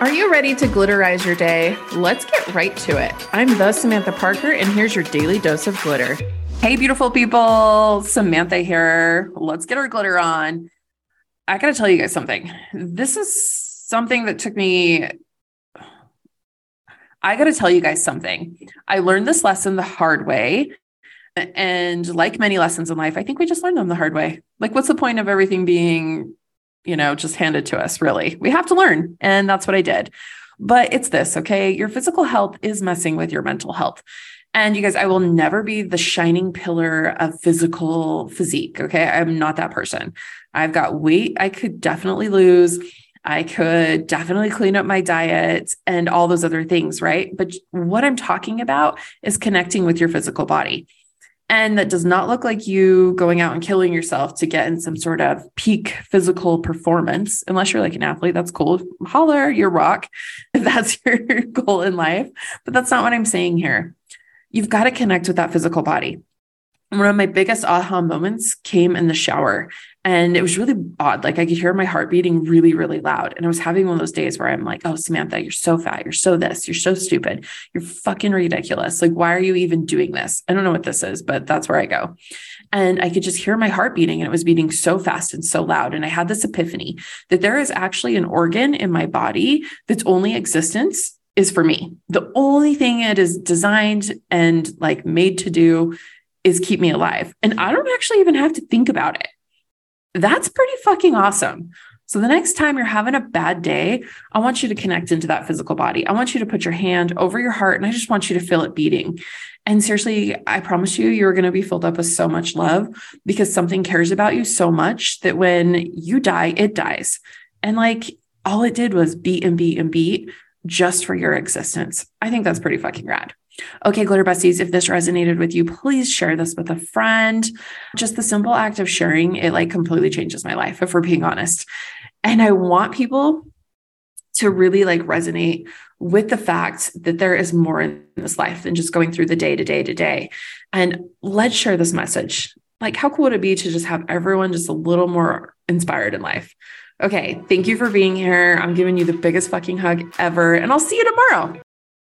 Are you ready to glitterize your day? Let's get right to it. I'm the Samantha Parker, and here's your daily dose of glitter. Hey, beautiful people. Samantha here. Let's get our glitter on. I got to tell you guys something. This is something that took me... I got to tell you guys something. I learned this lesson the hard way. And like many lessons in life, I think we just learn them the hard way. Like, what's the point of everything being, just handed to us, really? We have to learn. And that's what I did. But it's this, okay? Your physical health is messing with your mental health. And you guys, I will never be the shining pillar of physical physique, okay? I'm not that person. I've got weight I could definitely lose. I could definitely clean up my diet and all those other things, right? But what I'm talking about is connecting with your physical body. And that does not look like you going out and killing yourself to get in some sort of peak physical performance, unless you're like an athlete. That's cool. Holler, your rock, if that's your goal in life. But that's not what I'm saying here. You've got to connect with that physical body. One of my biggest aha moments came in the shower, and it was really odd. Like, I could hear my heart beating really, really loud. And I was having one of those days where I'm like, oh, Samantha, you're so fat. You're so this, you're so stupid. You're fucking ridiculous. Like, why are you even doing this? I don't know what this is, but that's where I go. And I could just hear my heart beating, and it was beating so fast and so loud. And I had this epiphany that there is actually an organ in my body that's only existence is for me. The only thing it is designed and like made to do is keep me alive. And I don't actually even have to think about it. That's pretty fucking awesome. So the next time you're having a bad day, I want you to connect into that physical body. I want you to put your hand over your heart, and I just want you to feel it beating. And seriously, I promise you're going to be filled up with so much love, because something cares about you so much that when you die, it dies. And like, all it did was beat and beat and beat just for your existence. I think that's pretty fucking rad. Okay, glitter besties, if this resonated with you, please share this with a friend. Just the simple act of sharing it like completely changes my life, if we're being honest. And I want people to really like resonate with the fact that there is more in this life than just going through the day to day to day. And let's share this message. Like, how cool would it be to just have everyone just a little more inspired in life? Okay, thank you for being here. I'm giving you the biggest fucking hug ever, and I'll see you tomorrow.